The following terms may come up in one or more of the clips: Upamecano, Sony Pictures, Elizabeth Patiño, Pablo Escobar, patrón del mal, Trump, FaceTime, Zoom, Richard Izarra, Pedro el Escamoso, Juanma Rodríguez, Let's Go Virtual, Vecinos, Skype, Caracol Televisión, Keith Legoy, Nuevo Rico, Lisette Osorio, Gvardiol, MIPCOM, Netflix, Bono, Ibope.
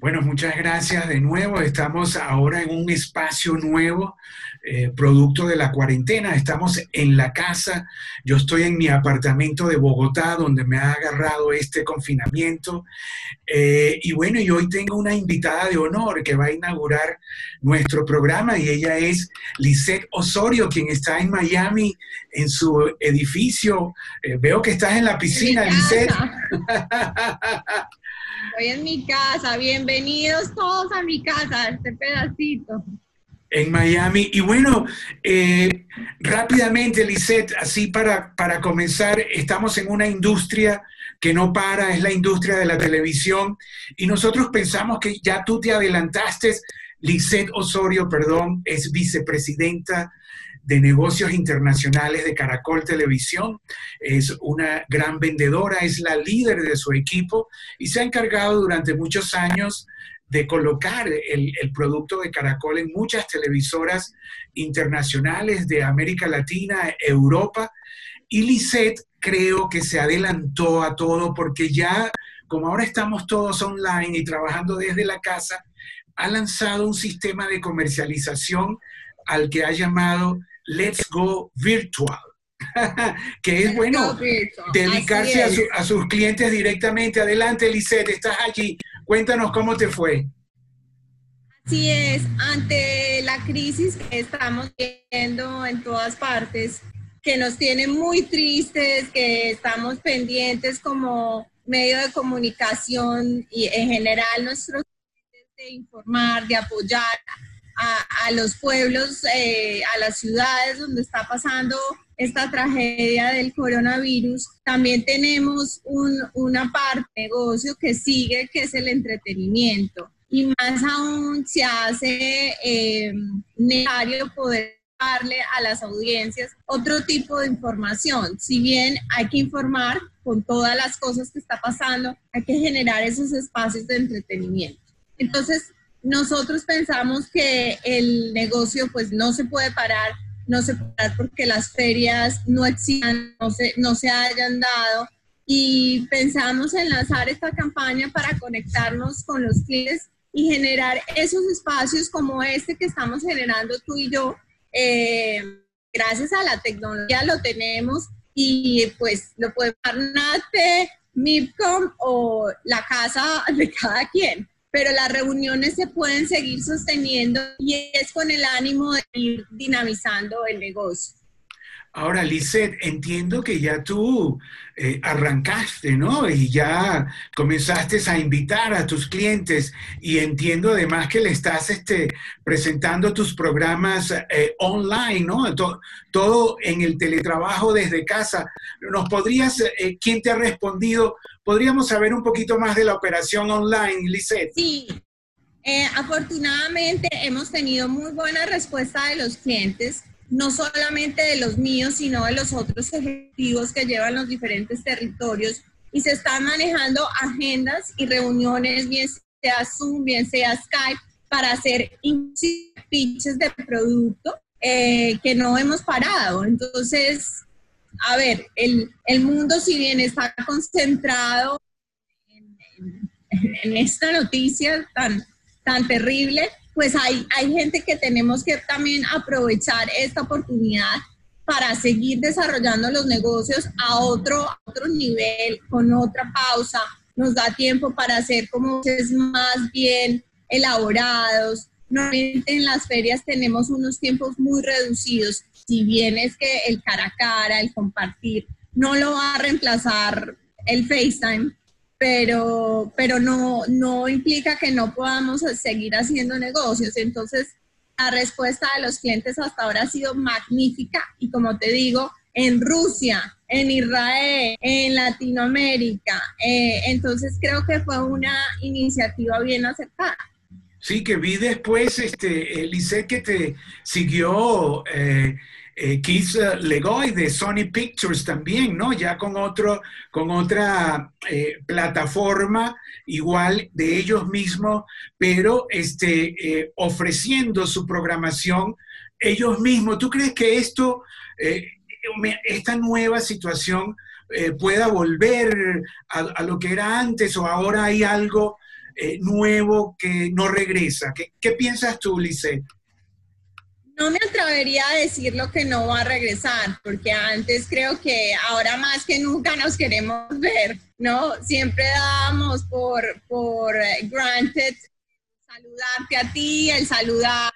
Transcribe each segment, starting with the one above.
Bueno, muchas gracias de nuevo. Estamos ahora en un espacio nuevo, producto de la cuarentena. Estamos en la casa. Yo estoy en mi apartamento de Bogotá, donde me ha agarrado este confinamiento. Y bueno, y hoy tengo una invitada de honor que va a inaugurar nuestro programa y ella es Lisette Osorio, quien está en Miami, en su edificio. Veo que estás en la piscina, Lisette. Estoy en mi casa, bienvenidos todos a mi casa, a este pedacito. En Miami. Y bueno, rápidamente, Lisette, así para comenzar, estamos en una industria que no para, es la industria de la televisión, y nosotros pensamos que ya tú te adelantaste. Lisette Osorio, perdón, es vicepresidenta de negocios internacionales de Caracol Televisión, es una gran vendedora, es la líder de su equipo y se ha encargado durante muchos años de colocar el producto de Caracol en muchas televisoras internacionales de América Latina, Europa. Y Lisette creo que se adelantó a todo porque ya, como ahora estamos todos online y trabajando desde la casa, ha lanzado un sistema de comercialización al que ha llamado Let's Go Virtual, que es, bueno, dedicarse a sus clientes directamente. Adelante, Lisette, estás allí. Cuéntanos cómo te fue. Así es, ante la crisis que estamos viendo en todas partes, que nos tiene muy tristes, que estamos pendientes como medio de comunicación y en general nuestros clientes de informar, de apoyar a los pueblos, a las ciudades donde está pasando esta tragedia del coronavirus. También tenemos una parte de negocio que sigue, que es el entretenimiento. Y más aún se hace necesario poder darle a las audiencias otro tipo de información. Si bien hay que informar con todas las cosas que está pasando, hay que generar esos espacios de entretenimiento. Entonces, nosotros pensamos que el negocio pues no se puede parar, porque las ferias no existan, no se hayan dado, y pensamos en lanzar esta campaña para conectarnos con los clientes y generar esos espacios como este que estamos generando tú y yo. Gracias a la tecnología lo tenemos y pues lo puede dar MIPCOM o la casa de cada quien. Pero las reuniones se pueden seguir sosteniendo y es con el ánimo de ir dinamizando el negocio. Ahora, Lisette, entiendo que ya tú arrancaste, ¿no? Y ya comenzaste a invitar a tus clientes y entiendo además que le estás presentando tus programas online, ¿no? Todo en el teletrabajo desde casa. ¿Nos podrías, quién te ha respondido? ¿Podríamos saber un poquito más de la operación online, Lisette? Sí, afortunadamente hemos tenido muy buena respuesta de los clientes, no solamente de los míos, sino de los otros ejecutivos que llevan los diferentes territorios, y se están manejando agendas y reuniones, bien sea Zoom, bien sea Skype, para hacer pitches de producto que no hemos parado. Entonces, a ver, el mundo, si bien está concentrado en esta noticia tan terrible, pues hay gente que tenemos que también aprovechar esta oportunidad para seguir desarrollando los negocios a otro nivel, con otra pausa. Nos da tiempo para hacer como más bien elaborados. Normalmente en las ferias tenemos unos tiempos muy reducidos. Si bien es que el cara a cara, el compartir, no lo va a reemplazar el FaceTime, pero no implica que no podamos seguir haciendo negocios. Entonces, la respuesta de los clientes hasta ahora ha sido magnífica. Y como te digo, en Rusia, en Israel, en Latinoamérica. Entonces, creo que fue una iniciativa bien aceptada. Sí, que vi después, Lisette, que te siguió Keith Legoy de Sony Pictures también, ¿no? Ya con otra plataforma igual de ellos mismos, pero ofreciendo su programación ellos mismos. ¿Tú crees que esta nueva situación pueda volver a lo que era antes, o ahora hay algo nuevo que no regresa. ¿Qué piensas tú, Lisette? No me atrevería a decir lo que no va a regresar, porque antes creo que ahora más que nunca nos queremos ver, ¿no? Siempre dábamos por granted saludarte a ti, el saludar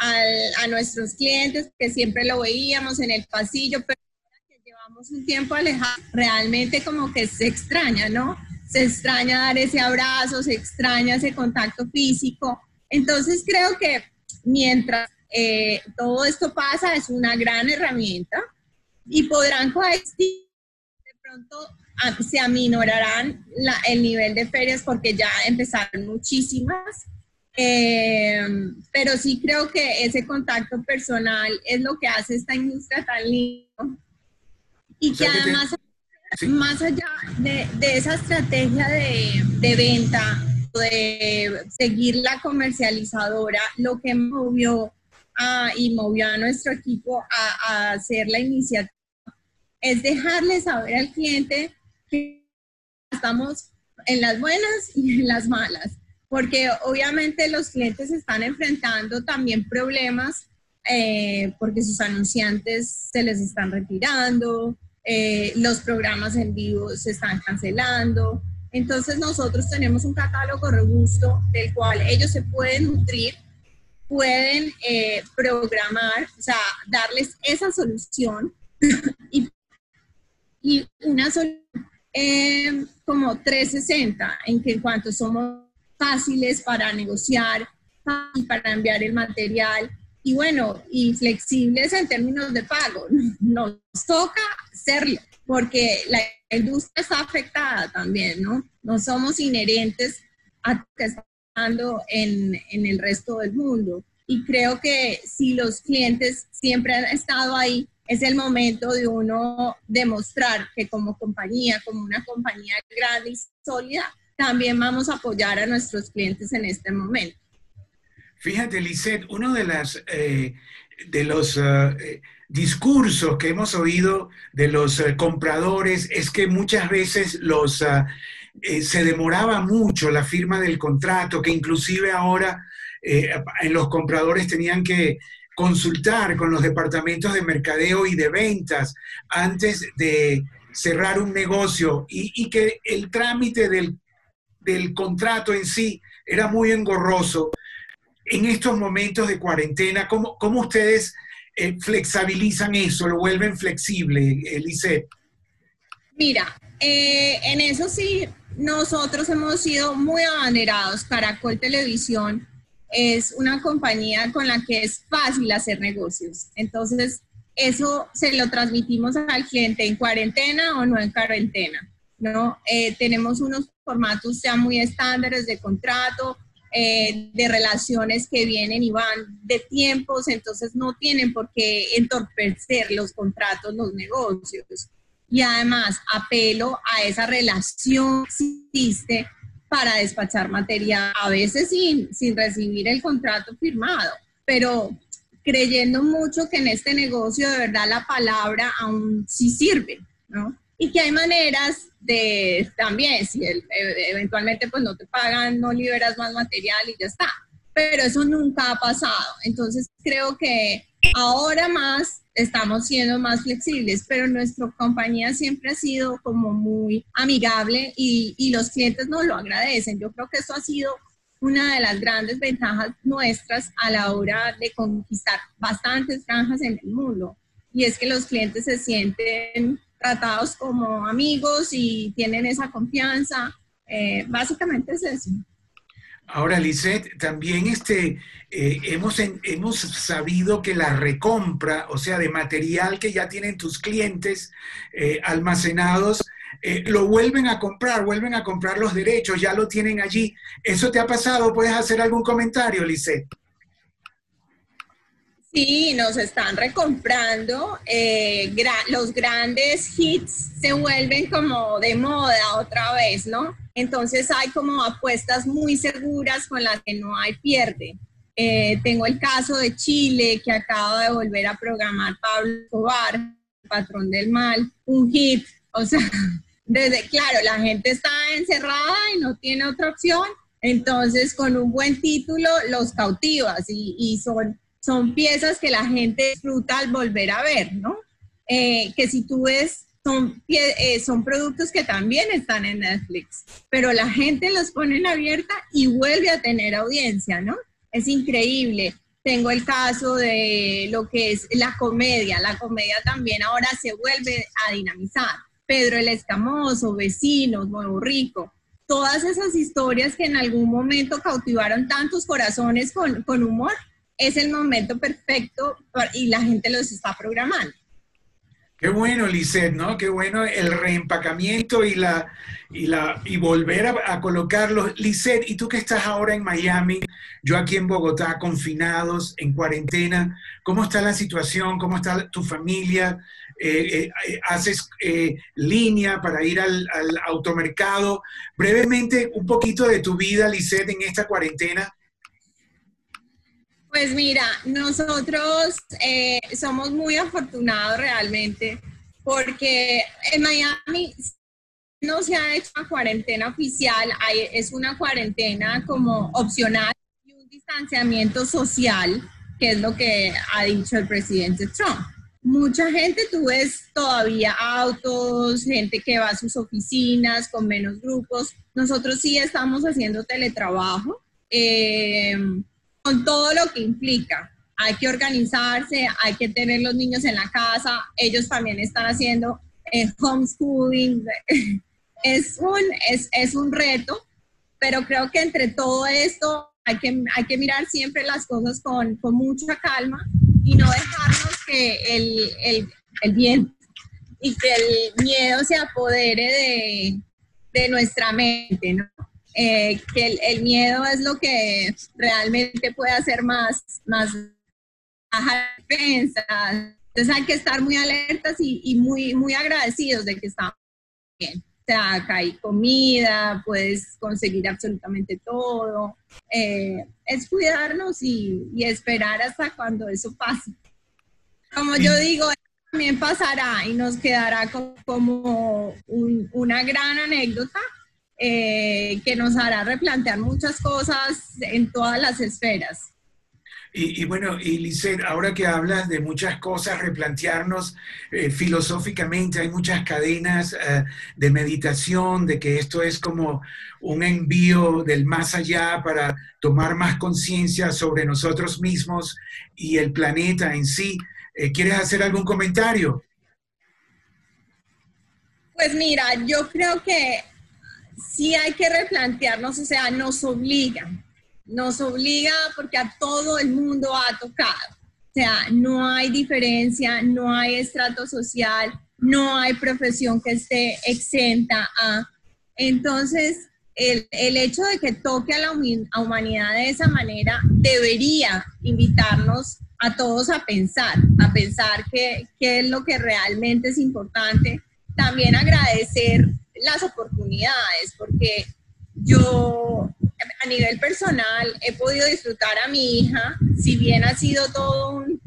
a nuestros clientes, que siempre lo veíamos en el pasillo, pero ahora que llevamos un tiempo alejados, realmente como que se extraña, ¿no? Se extraña dar ese abrazo, se extraña ese contacto físico. Entonces creo que mientras todo esto pasa, es una gran herramienta y podrán coexistir. De pronto se aminorarán el nivel de ferias porque ya empezaron muchísimas, pero sí creo que ese contacto personal es lo que hace esta industria tan linda. Y que además, más allá de esa estrategia de venta, de seguir la comercializadora, lo que movió y movió a nuestro equipo a hacer la iniciativa es dejarle saber al cliente que estamos en las buenas y en las malas, porque obviamente los clientes están enfrentando también problemas porque sus anunciantes se les están retirando, los programas en vivo se están cancelando. Entonces nosotros tenemos un catálogo robusto del cual ellos se pueden nutrir, pueden programar, o sea, darles esa solución y una solución como 360, en que en cuanto somos fáciles para negociar, para enviar el material y bueno, y flexibles en términos de pago. Nos toca serlo, porque la industria está afectada también, ¿no? No somos inherentes a lo que está pasando en el resto del mundo. Y creo que si los clientes siempre han estado ahí, es el momento de uno demostrar que como compañía, como una compañía grande y sólida, también vamos a apoyar a nuestros clientes en este momento. Fíjate, Lisette, uno de los discursos que hemos oído de los compradores es que muchas veces se demoraba mucho la firma del contrato, que inclusive ahora los compradores tenían que consultar con los departamentos de mercadeo y de ventas antes de cerrar un negocio, y que el trámite del contrato en sí era muy engorroso. En estos momentos de cuarentena, ¿cómo ustedes flexibilizan eso, lo vuelven flexible, Lisette? Mira, en eso sí, nosotros hemos sido muy abanderados. Caracol Televisión es una compañía con la que es fácil hacer negocios. Entonces, eso se lo transmitimos al cliente en cuarentena o no en cuarentena, ¿no? Tenemos unos formatos ya muy estándares de contrato, de relaciones que vienen y van, de tiempos, entonces no tienen por qué entorpecer los contratos, los negocios. Y además apelo a esa relación que existe para despachar material, a veces sin recibir el contrato firmado, pero creyendo mucho que en este negocio de verdad la palabra aún sí sirve, ¿no? Y que hay maneras de también, si eventualmente pues no te pagan, no liberas más material y ya está. Pero eso nunca ha pasado. Entonces creo que ahora más estamos siendo más flexibles, pero nuestra compañía siempre ha sido como muy amigable y los clientes nos lo agradecen. Yo creo que eso ha sido una de las grandes ventajas nuestras a la hora de conquistar bastantes franjas en el mundo. Y es que los clientes se sienten tratados como amigos y tienen esa confianza. Básicamente es eso. Ahora, Lisette, también hemos sabido que la recompra, o sea, de material que ya tienen tus clientes almacenados, lo vuelven a comprar los derechos, ya lo tienen allí. ¿Eso te ha pasado? ¿Puedes hacer algún comentario, Lisette? Sí, nos están recomprando, los grandes hits se vuelven como de moda otra vez, ¿no? Entonces hay como apuestas muy seguras con las que no hay pierde. Tengo el caso de Chile, que acaba de volver a programar Pablo Escobar, patrón del mal, un hit, o sea, Claro, la gente está encerrada y no tiene otra opción, entonces con un buen título los cautivas y son piezas que la gente disfruta al volver a ver, ¿no? Que si tú ves, son productos que también están en Netflix, pero la gente los pone en abierta y vuelve a tener audiencia, ¿no? Es increíble. Tengo el caso de lo que es la comedia también ahora se vuelve a dinamizar. Pedro el Escamoso, Vecinos, Nuevo Rico, todas esas historias que en algún momento cautivaron tantos corazones con humor, es el momento perfecto y la gente los está programando. Qué bueno, Lisette, ¿no? Qué bueno el reempacamiento y volver a colocarlos. Lisette, y tú que estás ahora en Miami, yo aquí en Bogotá, confinados, en cuarentena, ¿cómo está la situación? ¿Cómo está tu familia? ¿Haces línea para ir al automercado? Brevemente, un poquito de tu vida, Lisette, en esta cuarentena. Pues mira, nosotros somos muy afortunados realmente porque en Miami no se ha hecho una cuarentena oficial, es una cuarentena como opcional y un distanciamiento social, que es lo que ha dicho el presidente Trump. Mucha gente, tú ves todavía autos, gente que va a sus oficinas con menos grupos. Nosotros sí estamos haciendo teletrabajo. Con todo lo que implica. Hay que organizarse, hay que tener los niños en la casa, ellos también están haciendo homeschooling. Es un reto, pero creo que entre todo esto hay que mirar siempre las cosas con mucha calma y no dejarnos que el bien y que el miedo se apodere de nuestra mente, ¿no? Que el miedo es lo que realmente puede hacer más baja defensa. Entonces hay que estar muy alertas y muy, muy agradecidos de que estamos bien. O sea, acá hay comida, puedes conseguir absolutamente todo. Es cuidarnos y esperar hasta cuando eso pase. Como yo digo, también pasará y nos quedará como una gran anécdota. Que nos hará replantear muchas cosas en todas las esferas. Y bueno, y Lisette, ahora que hablas de muchas cosas, replantearnos filosóficamente, hay muchas cadenas de meditación, de que esto es como un envío del más allá para tomar más conciencia sobre nosotros mismos y el planeta en sí. ¿Quieres hacer algún comentario? Pues mira, yo creo que sí hay que replantearnos, o sea, nos obliga porque a todo el mundo ha tocado. O sea, no hay diferencia, no hay estrato social, no hay profesión que esté exenta a. Entonces, el hecho de que toque a la humanidad de esa manera debería invitarnos a todos a pensar qué es lo que realmente es importante. También agradecer las oportunidades, porque yo a nivel personal he podido disfrutar a mi hija, si bien ha sido todo un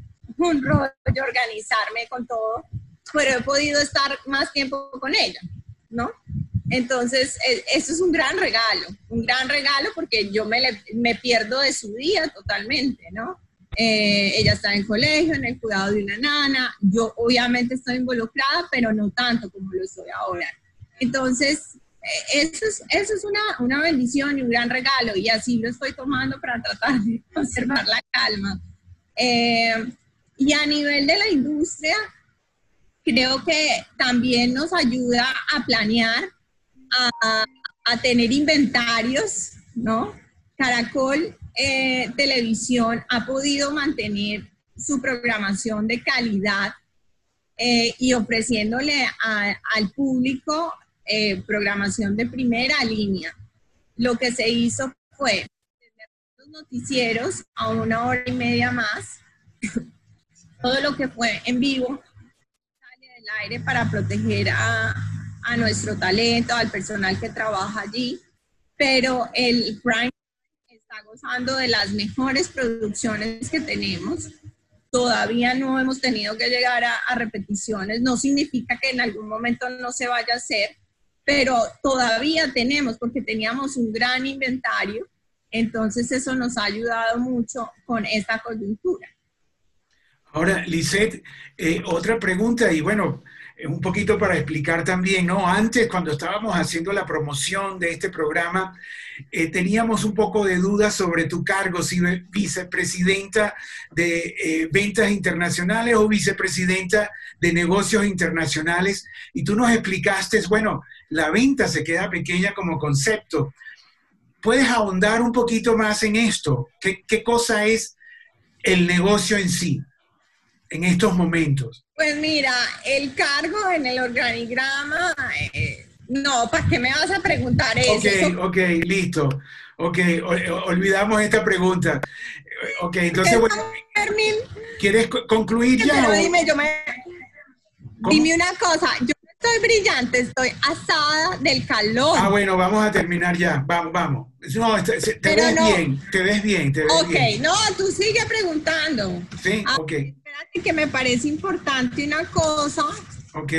rollo organizarme con todo, pero he podido estar más tiempo con ella, ¿no? Entonces, eso es un gran regalo porque yo me pierdo de su día totalmente, ¿no? Ella está en colegio, en el cuidado de una nana, yo obviamente estoy involucrada, pero no tanto como lo estoy ahora. Entonces, eso es una bendición y un gran regalo, y así lo estoy tomando para tratar de conservar la calma. Y a nivel de la industria, creo que también nos ayuda a planear, a tener inventarios, ¿no? Caracol Televisión ha podido mantener su programación de calidad y ofreciéndole al público programación de primera línea. Lo que se hizo fue tener los noticieros a 1 hora y media más, todo lo que fue en vivo sale del aire para proteger a nuestro talento, al personal que trabaja allí, pero el prime está gozando de las mejores producciones que tenemos. Todavía no hemos tenido que llegar a repeticiones, no significa que en algún momento no se vaya a hacer, pero todavía tenemos, porque teníamos un gran inventario, entonces eso nos ha ayudado mucho con esta coyuntura. Ahora, Lisette, otra pregunta, y bueno, un poquito para explicar también, ¿no? Antes, cuando estábamos haciendo la promoción de este programa, teníamos un poco de dudas sobre tu cargo, si vicepresidenta de ventas internacionales o vicepresidenta de negocios internacionales, y tú nos explicaste, bueno, la venta se queda pequeña como concepto. ¿Puedes ahondar un poquito más en esto? ¿Qué cosa es el negocio en sí, en estos momentos? Pues mira, el cargo en el organigrama, no, ¿para qué me vas a preguntar eso? Ok, listo. Ok, olvidamos esta pregunta. Ok, entonces, bueno, ¿quieres concluir ya? Pero dime, dime una cosa, yo estoy brillante, estoy asada del calor. Ah, bueno, vamos a terminar ya, vamos. No, te ves bien. Ok, no, tú sigue preguntando. Sí, ok. Espérate que me parece importante una cosa. Ok.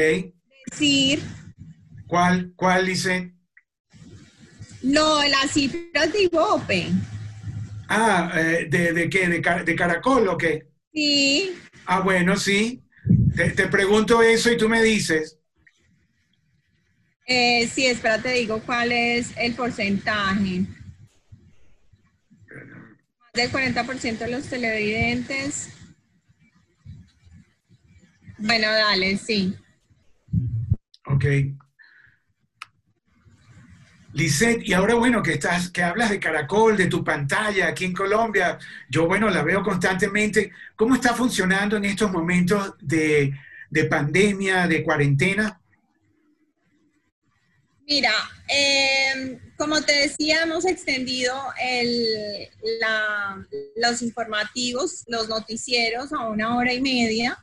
Decir. ¿Cuál dice? No, las cifras de Ibope. Ah, ¿de qué? ¿De Caracol o qué? Sí. Ah, bueno, sí. Te pregunto eso y tú me dices. Sí, espera, te digo cuál es el porcentaje. Más del 40% de los televidentes. Bueno, dale, sí. Ok. Lisette, y ahora bueno, que hablas de Caracol, de tu pantalla aquí en Colombia, yo bueno, la veo constantemente. ¿Cómo está funcionando en estos momentos de pandemia, de cuarentena? Mira, como te decía, hemos extendido los informativos, los noticieros a 1 hora y media.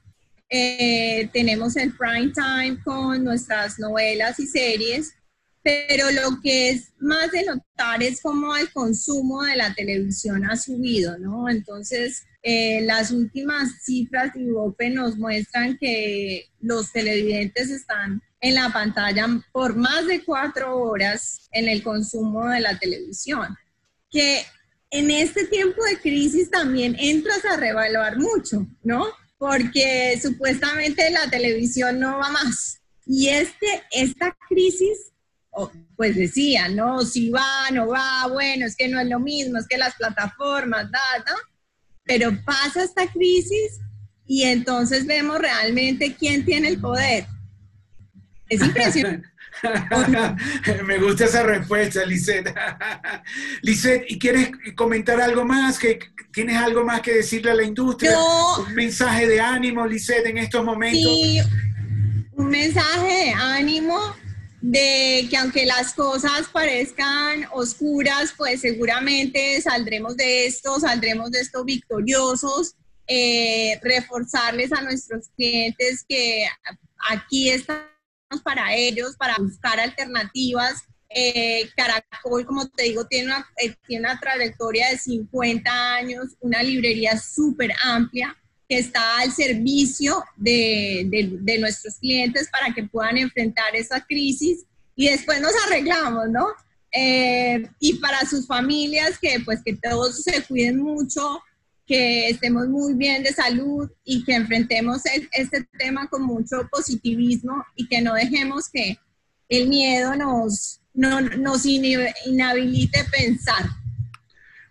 Tenemos el prime time con nuestras novelas y series, pero lo que es más de notar es cómo el consumo de la televisión ha subido, ¿no? Entonces, las últimas cifras de Ibope nos muestran que los televidentes están en la pantalla por más de 4 horas en el consumo de la televisión, que en este tiempo de crisis también entras a reevaluar mucho, ¿no? Porque supuestamente la televisión no va más. Y esta crisis, pues decía, ¿no? Si va, no va, bueno, es que no es lo mismo, es que las plataformas, pero pasa esta crisis y entonces vemos realmente quién tiene el poder. Es impresionante. Me gusta esa respuesta, Lisette. Lisette, ¿y quieres comentar algo más? ¿Tienes algo más que decirle a la industria? No. Un mensaje de ánimo, Lisette, en estos momentos. Sí, un mensaje de ánimo de que aunque las cosas parezcan oscuras, pues seguramente saldremos de esto victoriosos. Reforzarles a nuestros clientes que aquí está para ellos, para buscar alternativas. Caracol, como te digo, tiene una trayectoria de 50 años, una librería súper amplia que está al servicio de nuestros clientes para que puedan enfrentar esa crisis y después nos arreglamos, ¿no? Y para sus familias, que todos se cuiden mucho, que estemos muy bien de salud y que enfrentemos este tema con mucho positivismo y que no dejemos que el miedo nos inhabilite pensar.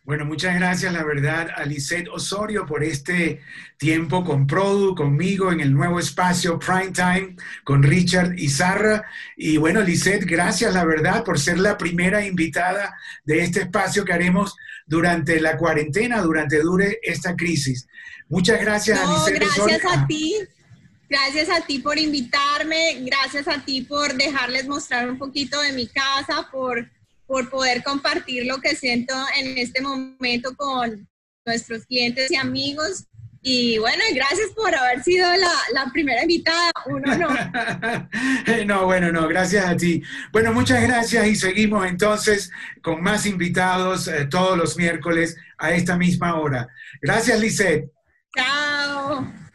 Bueno, muchas gracias, la verdad, a Lisette Osorio por este tiempo con Produ, conmigo en el nuevo espacio Prime Time con Richard Izarra. Y bueno, Lisette, gracias, la verdad, por ser la primera invitada de este espacio que haremos durante la cuarentena, dure esta crisis. Muchas gracias a Lisette Osorio. Gracias a ti. Gracias a ti por invitarme. Gracias a ti por dejarles mostrar un poquito de mi casa, por poder compartir lo que siento en este momento con nuestros clientes y amigos. Y bueno, gracias por haber sido la primera invitada. No, gracias a ti. Bueno, muchas gracias y seguimos entonces con más invitados todos los miércoles a esta misma hora. Gracias, Lisette. Chao.